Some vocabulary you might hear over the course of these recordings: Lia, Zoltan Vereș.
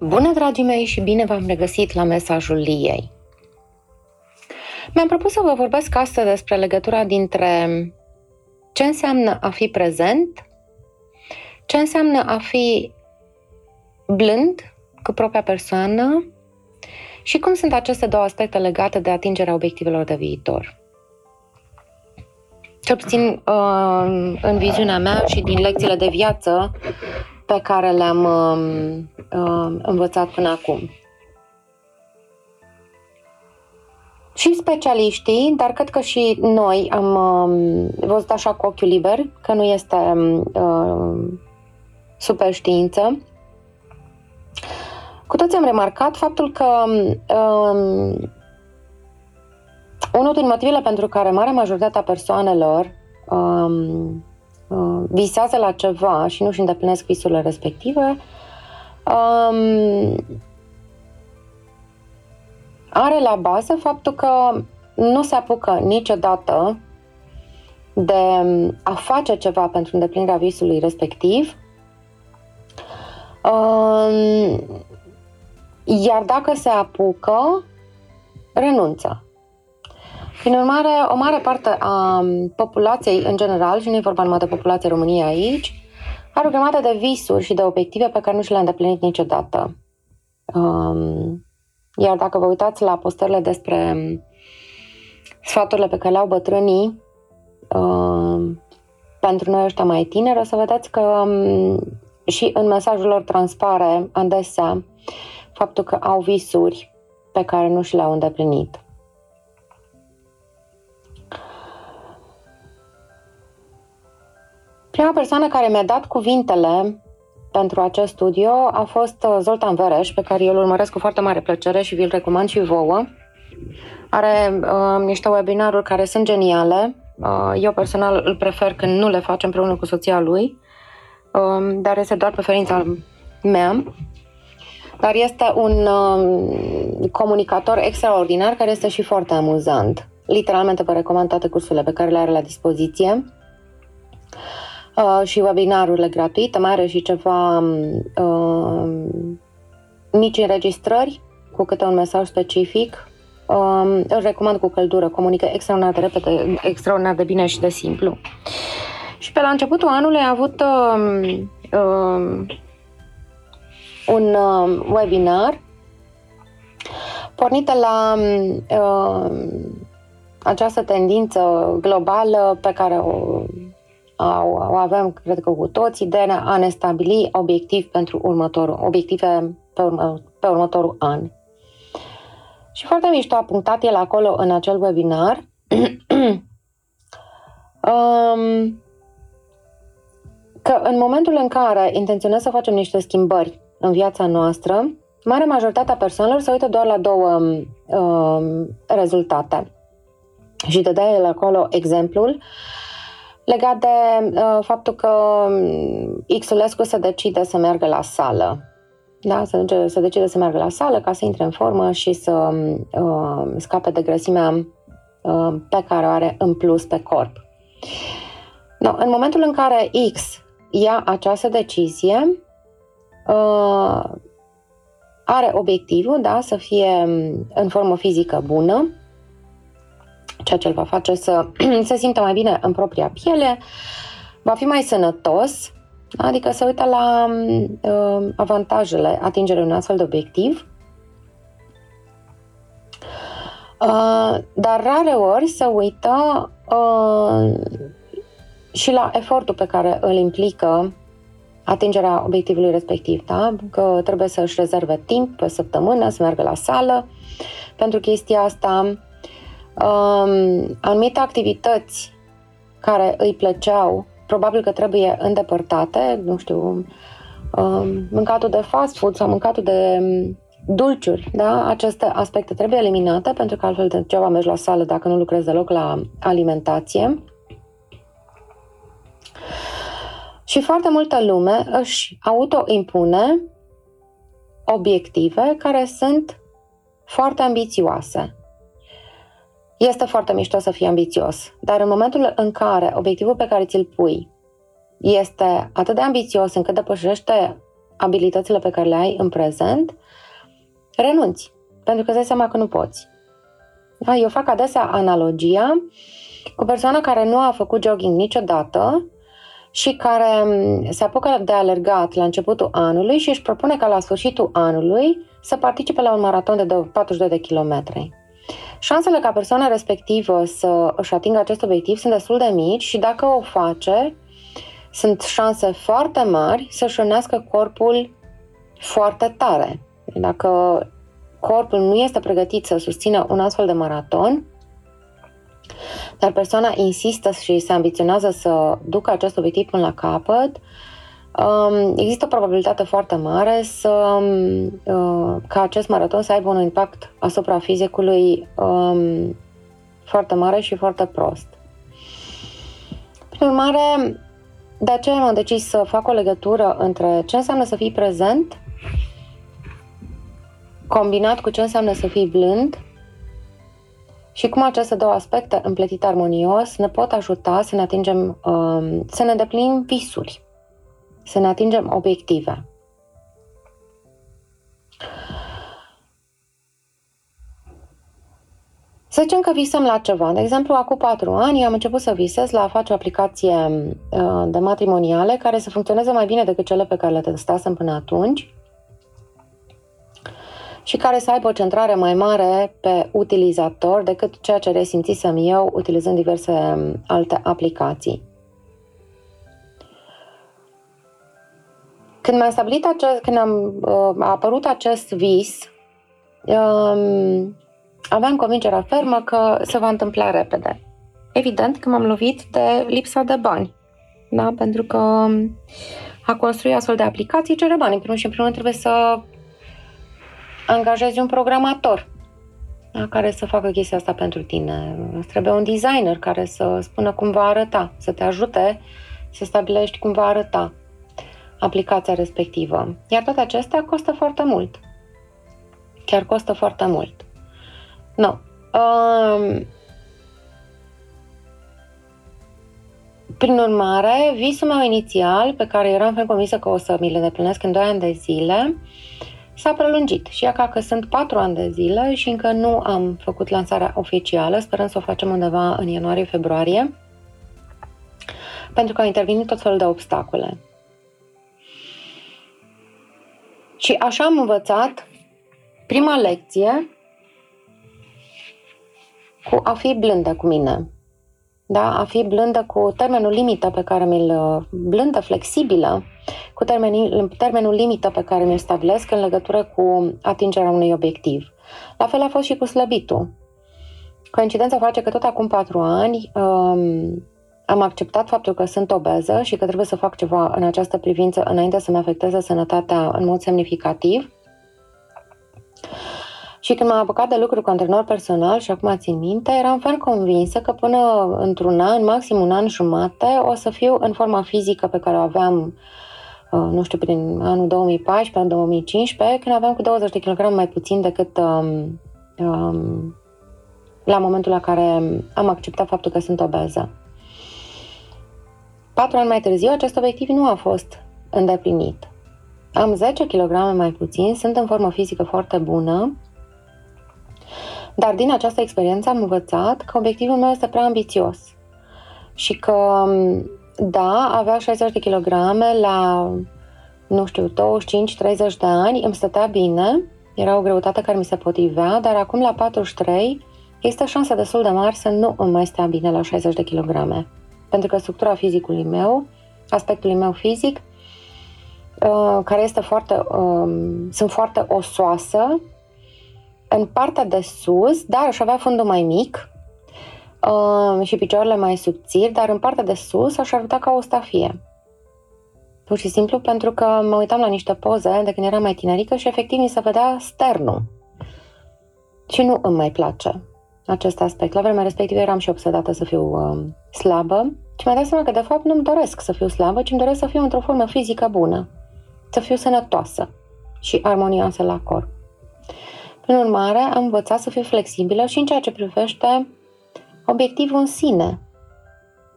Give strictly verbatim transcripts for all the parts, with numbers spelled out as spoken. Bună, dragii mei, și bine v-am regăsit la mesajul Liei. Mi-am propus să vă vorbesc astăzi despre legătura dintre ce înseamnă a fi prezent, ce înseamnă a fi blând cu propria persoană și cum sunt aceste două aspecte legate de atingerea obiectivelor de viitor. Cel puțin în viziunea mea și din lecțiile de viață pe care le-am uh, învățat până acum. Și specialiștii, dar cred că și noi am uh, văzut așa cu ochiul liber, că nu este uh, super știință. Cu toți am remarcat faptul că uh, unul din motivele pentru care marea majoritatea persoanelor uh, visează la ceva și nu își îndeplinesc visurile respective, um, are la bază faptul că nu se apucă niciodată de a face ceva pentru îndeplinirea visului respectiv, um, iar dacă se apucă, renunță. Prin urmare, o mare parte a populației în general, și nu e vorba numai de populația României aici, are o grămadă de visuri și de obiective pe care nu și le-a îndeplinit niciodată. Iar dacă vă uitați la postările despre sfaturile pe care le-au bătrânii, pentru noi ăștia mai tineri, o să vedeți că și în mesajul lor transpare adesea faptul că au visuri pe care nu și le-au îndeplinit. Prima persoană care mi-a dat cuvintele pentru acest studiu a fost Zoltan Vereș, pe care eu îl urmăresc cu foarte mare plăcere și vi-l recomand și vouă. Are uh, niște webinaruri care sunt geniale. Uh, eu personal îl prefer când nu le fac împreună cu soția lui, uh, dar este doar preferința mea. Dar este un uh, comunicator extraordinar care este și foarte amuzant. Literalmente vă recomand toate cursurile pe care le are la dispoziție și webinarurile gratuite. Mai are și ceva uh, mici înregistrări cu câte un mesaj specific. Uh, îl recomand cu căldură, comunică extraordinar de repede, extraordinar de bine și de simplu. Și pe la începutul anului a avut uh, uh, un uh, webinar pornit la uh, această tendință globală pe care o O avem, cred că cu toții, de a ne stabili obiectiv pentru următorul, obiective pe, urmă, pe următorul an. Și foarte mișto a punctat el acolo în acel webinar că în momentul în care intenționăm să facem niște schimbări în viața noastră, mare majoritatea persoanelor se uită doar la două um, rezultate. Și de dea el acolo exemplul legat de uh, faptul că Xulescu se decide să meargă la sală. Da? Se, duce, se decide să meargă la sală ca să intre în formă și să uh, scape de grăsimea uh, pe care o are în plus pe corp. No, în momentul în care X ia această decizie, uh, are obiectivul, da, să fie în formă fizică bună, ceea ce îl va face să se simtă mai bine în propria piele, va fi mai sănătos, adică se uită la uh, avantajele atingerii unui astfel de obiectiv, uh, dar rareori se uită uh, și la efortul pe care îl implică atingerea obiectivului respectiv, da? Că trebuie să-și rezerve timp pe săptămână, să meargă la sală, pentru chestia asta. Um, anumite activități care îi plăceau probabil că trebuie îndepărtate, nu știu, um, mâncatul de fast food sau mâncatul de dulciuri, da? Aceste aspecte trebuie eliminate, pentru că altfel de ceva mergi la sală dacă nu lucrezi deloc la alimentație. Și foarte multă lume își autoimpune obiective care sunt foarte ambițioase. Este foarte mișto să fii ambițios, dar în momentul în care obiectivul pe care ți-l pui este atât de ambițios încât depășește abilitățile pe care le ai în prezent, renunți, pentru că îți dai seama că nu poți. Da? Eu fac adesea analogia cu persoana care nu a făcut jogging niciodată și care se apucă de alergat la începutul anului și își propune ca la sfârșitul anului să participe la un maraton de patruzeci și doi de kilometri. Șansele ca persoana respectivă să își atingă acest obiectiv sunt destul de mici și dacă o face, sunt șanse foarte mari să-și unească corpul foarte tare. Dacă corpul nu este pregătit să susțină un astfel de maraton, dar persoana insistă și se ambiționează să ducă acest obiectiv până la capăt, există o probabilitate foarte mare să, ca acest maraton să aibă un impact asupra fizicului foarte mare și foarte prost. Prin urmare, de aceea am decis să fac o legătură între ce înseamnă să fii prezent combinat cu ce înseamnă să fii blând și cum aceste două aspecte împletite armonios ne pot ajuta să ne atingem, să ne îndeplinim visuri, să ne atingem obiective. Să zicem că visăm la ceva. De exemplu, acum patru ani am început să visez la a face o aplicație de matrimoniale care să funcționeze mai bine decât cele pe care le testasem până atunci și care să aibă o centrare mai mare pe utilizator decât ceea ce resimțisem eu utilizând diverse alte aplicații. Când mi-am stabilit acest, când am, a apărut acest vis, um, aveam convingerea fermă că se va întâmpla repede. Evident că m-am lovit de lipsa de bani, da? Pentru că a construi astfel de aplicații cere bani. În primul și în primul trebuie să angajezi un programator, da? Care să facă chestia asta pentru tine. Îți trebuie un designer care să spună cum va arăta, să te ajute să stabilești cum va arăta aplicația respectivă. Iar toate acestea costă foarte mult. Chiar costă foarte mult. Nu. Um, prin urmare, visul meu inițial, pe care eram ferm convinsă că o să mi-l îndeplinesc în doi ani de zile, s-a prelungit. Și iaca că sunt patru ani de zile și încă nu am făcut lansarea oficială, sperăm să o facem undeva în ianuarie-februarie, pentru că au intervenit tot felul de obstacole. Și așa am învățat prima lecție cu a fi blândă cu mine. Da? A fi blândă cu termenul limită pe care mi-l... blândă, flexibilă, cu termenul, termenul limită pe care mi-l stabilesc în legătură cu atingerea unui obiectiv. La fel a fost și cu slăbitul. Coincidența face că tot acum patru ani um, am acceptat faptul că sunt obeză și că trebuie să fac ceva în această privință înainte să-mi afecteze sănătatea în mod semnificativ. Și când m-am apucat de lucru cu antrenor personal, și acum țin minte, eram ferm convinsă că până într-un an, maxim un an jumate, o să fiu în forma fizică pe care o aveam, nu știu, prin anul două mii paisprezece, anul două mii cincisprezece, când aveam cu douăzeci de kilograme mai puțin decât um, um, la momentul la care am acceptat faptul că sunt obeză. Patru ani mai târziu, acest obiectiv nu a fost îndeplinit. Am zece kilograme mai puțin, sunt în formă fizică foarte bună, dar din această experiență am învățat că obiectivul meu este prea ambițios și că, da, avea șaizeci de kilograme la, nu știu, douăzeci și cinci treizeci de ani, îmi stătea bine, era o greutate care mi se potrivea, dar acum la patruzeci și trei există șanse destul de mari să nu îmi mai stea bine la șaizeci de kilograme. Pentru că structura fizicului meu, aspectului meu fizic, care este foarte, sunt foarte osoasă, în partea de sus, dar aș avea fundul mai mic și picioarele mai subțiri, dar în partea de sus aș arăta ca o stafie. Pur și simplu pentru că mă uitam la niște poze de când eram mai tinerică și efectiv mi se vedea sternul. Și nu îmi mai place acest aspect. La vremea respectivă eram și obsedată să fiu uh, slabă și mi-am dat seama că de fapt nu-mi doresc să fiu slabă, ci îmi doresc să fiu într-o formă fizică bună, să fiu sănătoasă și armonioasă la corp. Prin urmare, am învățat să fiu flexibilă și în ceea ce privește obiectivul în sine,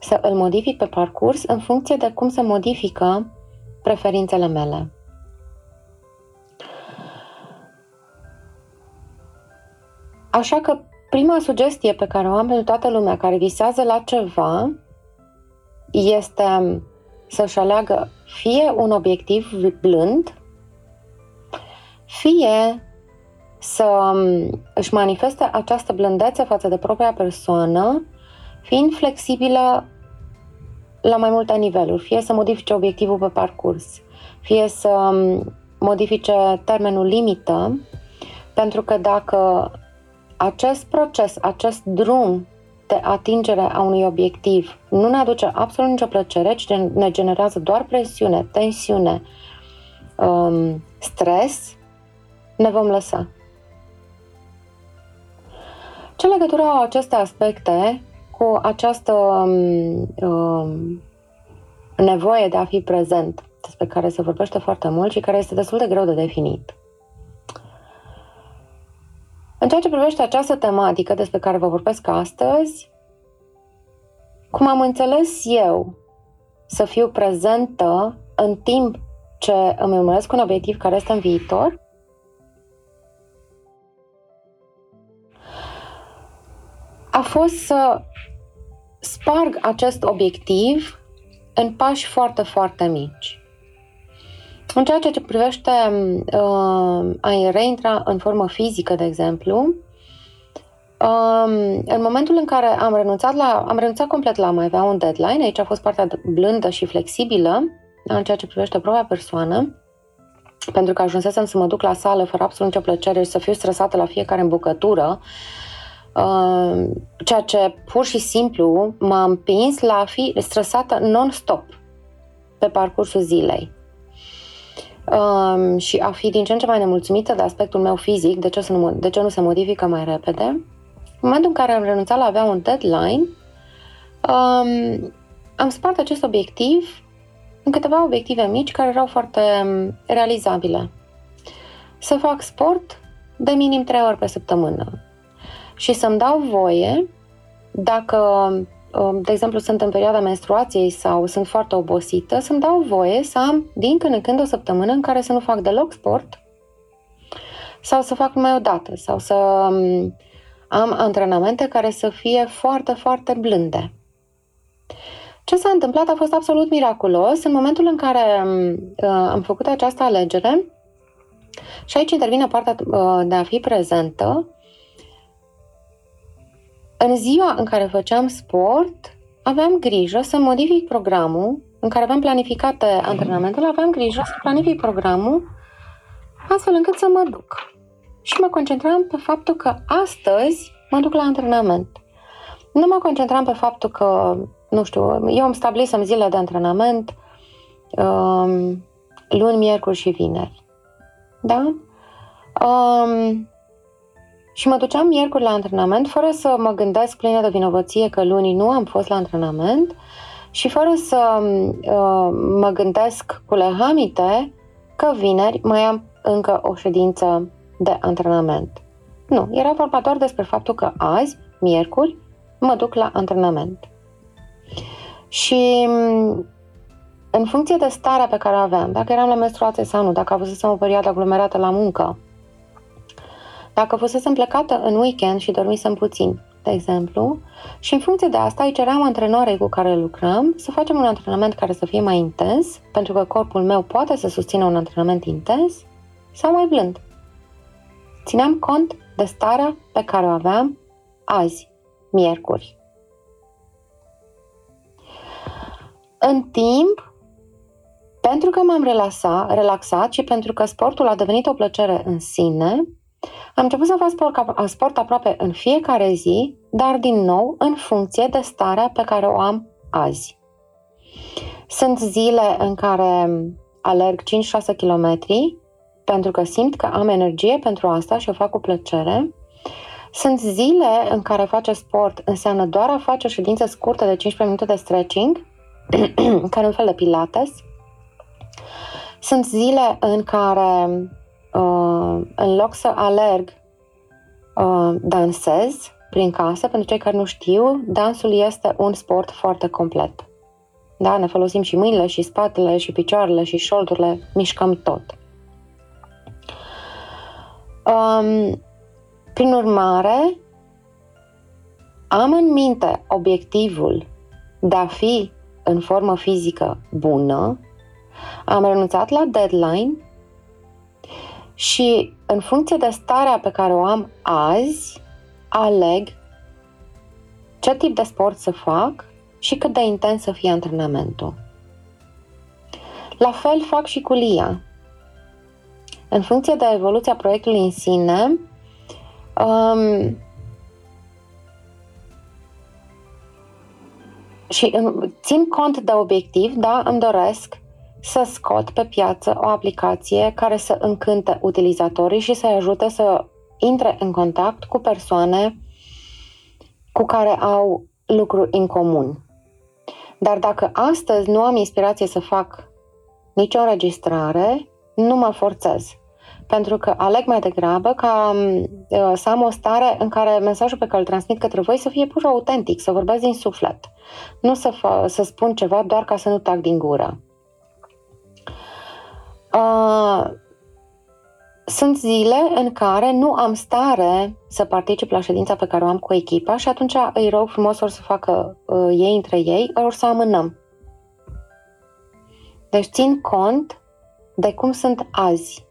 să îl modific pe parcurs în funcție de cum se modifică preferințele mele. Așa că prima sugestie pe care o am pentru toată lumea care visează la ceva este să-și aleagă fie un obiectiv blând, fie să își manifeste această blândețe față de propria persoană, fiind flexibilă la mai multe niveluri, fie să modifice obiectivul pe parcurs, fie să modifice termenul limită, pentru că dacă acest proces, acest drum de atingere a unui obiectiv nu ne aduce absolut nicio plăcere, ci ne generează doar presiune, tensiune, stres, ne vom lăsa. Ce legătură au aceste aspecte cu această um, nevoie de a fi prezent, despre care se vorbește foarte mult și care este destul de greu de definit? În ceea ce privește această tematică despre care vă vorbesc astăzi, cum am înțeles eu să fiu prezentă în timp ce îmi urmăresc un obiectiv care este în viitor, a fost să sparg acest obiectiv în pași foarte, foarte mici. În ceea ce privește uh, a reintra în formă fizică, de exemplu, uh, în momentul în care am renunțat, la, am renunțat complet la a mai avea un deadline, aici a fost partea blândă și flexibilă în ceea ce privește propria persoană, pentru că ajunsesem să mă duc la sală fără absolut nicio plăcere și să fiu stresată la fiecare îmbucătură, uh, ceea ce pur și simplu m-a împins la a fi stresată non-stop pe parcursul zilei. Um, și a fi din ce în ce mai nemulțumită de aspectul meu fizic, de ce, să nu, de ce nu se modifică mai repede. În momentul în care am renunțat la avea un deadline, um, am spart acest obiectiv în câteva obiective mici care erau foarte realizabile. Să fac sport de minim trei ori pe săptămână și să-mi dau voie, dacă, de exemplu, sunt în perioada menstruației sau sunt foarte obosită, să-mi dau voie să am din când în când o săptămână în care să nu fac deloc sport sau să fac numai o dată sau să am antrenamente care să fie foarte, foarte blânde. Ce s-a întâmplat a fost absolut miraculos în momentul în care am făcut această alegere și aici intervine partea de a fi prezentă. În ziua în care făceam sport, aveam grijă să modific programul în care aveam planificate antrenamentele, aveam grijă să planific programul astfel încât să mă duc. Și mă concentram pe faptul că astăzi mă duc la antrenament. Nu mă concentram pe faptul că, nu știu, eu îmi stabilisem zile de antrenament um, luni, miercuri și vineri. Da? Um, Și mă duceam miercuri la antrenament fără să mă gândesc plină de vinovăție că luni nu am fost la antrenament și fără să uh, mă gândesc cu lehamite că vineri mai am încă o ședință de antrenament. Nu, era vorba doar despre faptul că azi, miercuri, mă duc la antrenament. Și în funcție de starea pe care o aveam, dacă eram la menstruație sau nu, dacă avusesem o perioadă aglomerată la muncă, dacă fusesem plecată în weekend și dormisem puțin, de exemplu, și în funcție de asta îi ceream antrenorii cu care lucrăm să facem un antrenament care să fie mai intens, pentru că corpul meu poate să susțină un antrenament intens sau mai blând. Țineam cont de starea pe care o aveam azi, miercuri. În timp, pentru că m-am relaxat, relaxat și pentru că sportul a devenit o plăcere în sine, am început să fac sport, sport aproape în fiecare zi, dar din nou în funcție de starea pe care o am azi. Sunt zile în care alerg cinci-șase kilometri pentru că simt că am energie pentru asta și o fac cu plăcere. Sunt zile în care face sport înseamnă doar a face o ședință scurtă de cincisprezece minute de stretching, care e un fel de pilates. Sunt zile în care Uh, în loc să alerg, uh, dansez prin casă. Pentru cei care nu știu, dansul este un sport foarte complet. Da? Ne folosim și mâinile, și spatele, și picioarele, și șoldurile, mișcăm tot. Um, Prin urmare, am în minte obiectivul de a fi în formă fizică bună, am renunțat la deadline și în funcție de starea pe care o am azi, aleg ce tip de sport să fac și cât de intens să fie antrenamentul. La fel fac și cu Lia. În funcție de evoluția proiectului în sine, um, și țin cont de obiectiv, da, îmi doresc să scot pe piață o aplicație care să încânte utilizatorii și să-i ajute să intre în contact cu persoane cu care au lucruri în comun. Dar dacă astăzi nu am inspirație să fac nicio înregistrare, nu mă forțez, pentru că aleg mai degrabă ca să am o stare în care mesajul pe care îl transmit către voi să fie pur autentic, să vorbesc din suflet, nu să, fă, să spun ceva doar ca să nu tac din gură. Uh, sunt zile în care nu am stare să particip la ședința pe care o am cu echipa și atunci îi rog frumos ori să facă uh, ei între ei, ori să amânăm. Deci țin cont de cum sunt azi.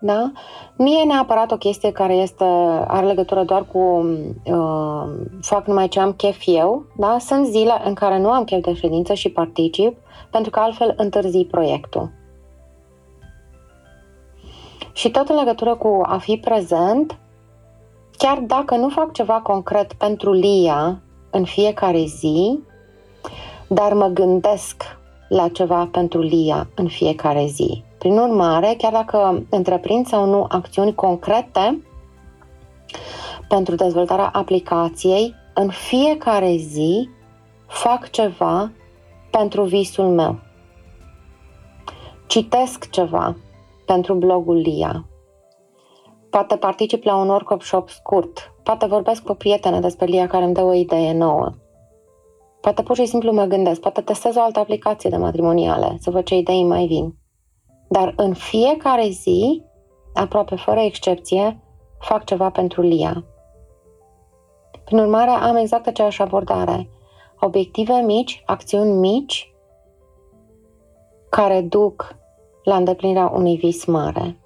Da? Nu e neapărat o chestie care este, are legătură doar cu uh, fac numai ce am chef eu. Da? Sunt zile în care nu am chef de ședință și particip, pentru că altfel întârzii proiectul. Și tot în legătură cu a fi prezent, chiar dacă nu fac ceva concret pentru Lia în fiecare zi, dar mă gândesc la ceva pentru Lia în fiecare zi. Prin urmare, chiar dacă întreprind sau nu acțiuni concrete pentru dezvoltarea aplicației, în fiecare zi fac ceva pentru visul meu. Citesc ceva pentru blogul Lia. Poate particip la un workshop scurt, poate vorbesc cu o prietenă despre Lia care îmi dă o idee nouă. Poate pur și simplu mă gândesc, poate testez o altă aplicație de matrimoniale, să văd ce idei mai vin. Dar în fiecare zi, aproape fără excepție, fac ceva pentru Lia. Prin urmare, am exact aceeași abordare. Obiective mici, acțiuni mici, care duc la îndeplinirea unui vis mare.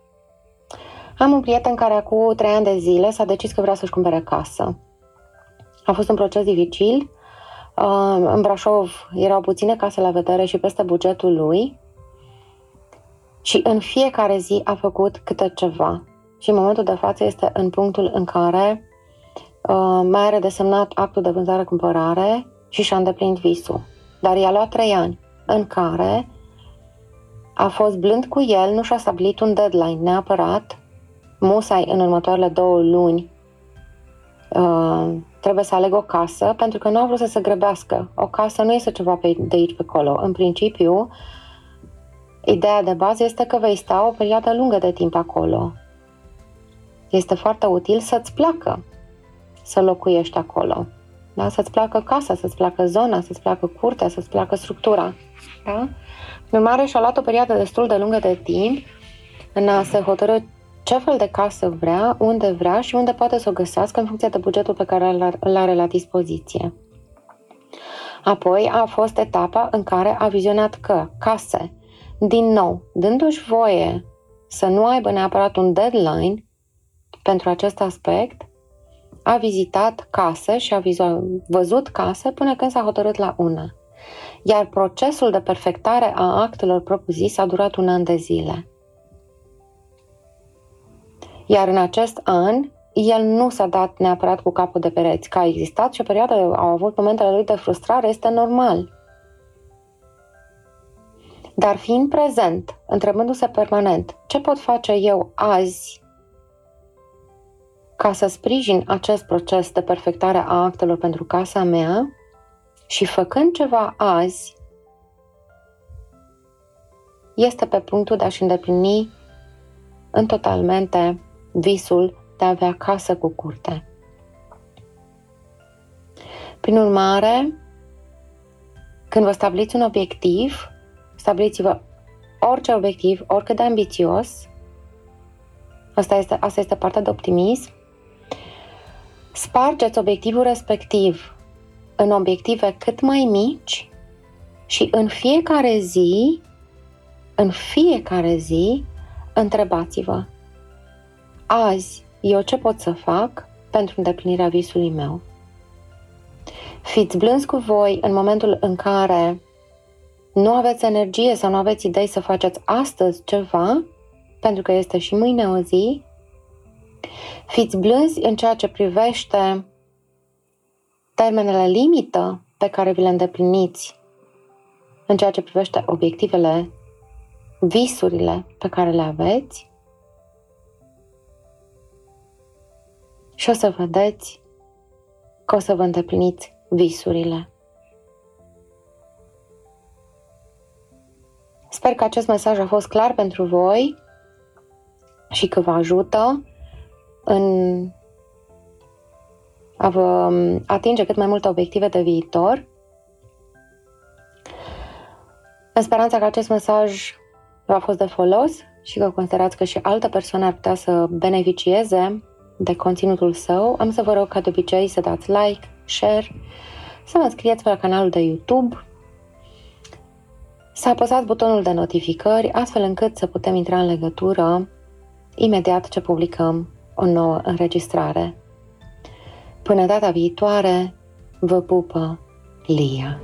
Am un prieten care acum trei ani de zile s-a decis că vrea să-și cumpere casă. A fost un proces dificil. În Brașov erau puține case la vedere și peste bugetul lui și în fiecare zi a făcut câte ceva și în momentul de față este în punctul în care mai are desemnat actul de vânzare-cumpărare și și-a îndeplinit visul. Dar i-a luat trei ani în care a fost blând cu el, nu și-a stabilit un deadline neapărat, musai în următoarele două luni uh, trebuie să aleg o casă, pentru că nu a vrut să se grăbească. O casă nu este ceva pe, de aici pe acolo. În principiu, ideea de bază este că vei sta o perioadă lungă de timp acolo. Este foarte util să-ți placă să locuiești acolo. Da? Să-ți placă casa, să-ți placă zona, să-ți placă curtea, să-ți placă structura. Da? În urmare, și-a luat o perioadă destul de lungă de timp în a se hotărâ ce fel de casă vrea, unde vrea și unde poate să o găsească în funcție de bugetul pe care îl are la dispoziție. Apoi a fost etapa în care a vizionat că case, din nou, dându-și voie să nu aibă neapărat un deadline pentru acest aspect, a vizitat case și a văzut case până când s-a hotărât la una. Iar procesul de perfectare a actelor propriu-zis a durat un an de zile. Iar în acest an, el nu s-a dat neapărat cu capul de pereți. Că a existat și o perioadă, au avut momentele lui de frustrare, este normal. Dar fiind prezent, întrebându-se permanent, ce pot face eu azi ca să sprijin acest proces de perfectare a actelor pentru casa mea, și făcând ceva azi, este pe punctul de a-și îndeplini în totalmente visul de a avea casă cu curte. Prin urmare, când vă stabiliți un obiectiv, stabiliți-vă orice obiectiv, oricât de ambițios, asta este, asta este partea de optimism, Spargeți obiectivul respectiv în obiective cât mai mici și în fiecare zi, în fiecare zi, întrebați-vă: azi eu ce pot să fac pentru îndeplinirea visului meu? Fiți blânzi cu voi în momentul în care nu aveți energie sau nu aveți idei să faceți astăzi ceva, pentru că este și mâine o zi. Fiți blânzi în ceea ce privește termenele limită pe care vi le îndepliniți, în ceea ce privește obiectivele, visurile pe care le aveți, și o să vedeți că o să vă îndepliniți visurile. Sper că acest mesaj a fost clar pentru voi și că vă ajută în a vă atinge cât mai multe obiective de viitor. În speranța că acest mesaj v-a fost de folos și că considerați că și altă persoană ar putea să beneficieze de conținutul său, am să vă rog ca de obicei să dați like, share, să vă înscrieți pe la canalul de YouTube, să apăsați butonul de notificări, astfel încât să putem intra în legătură imediat ce publicăm o nouă înregistrare. Până data viitoare, vă pupă Lia!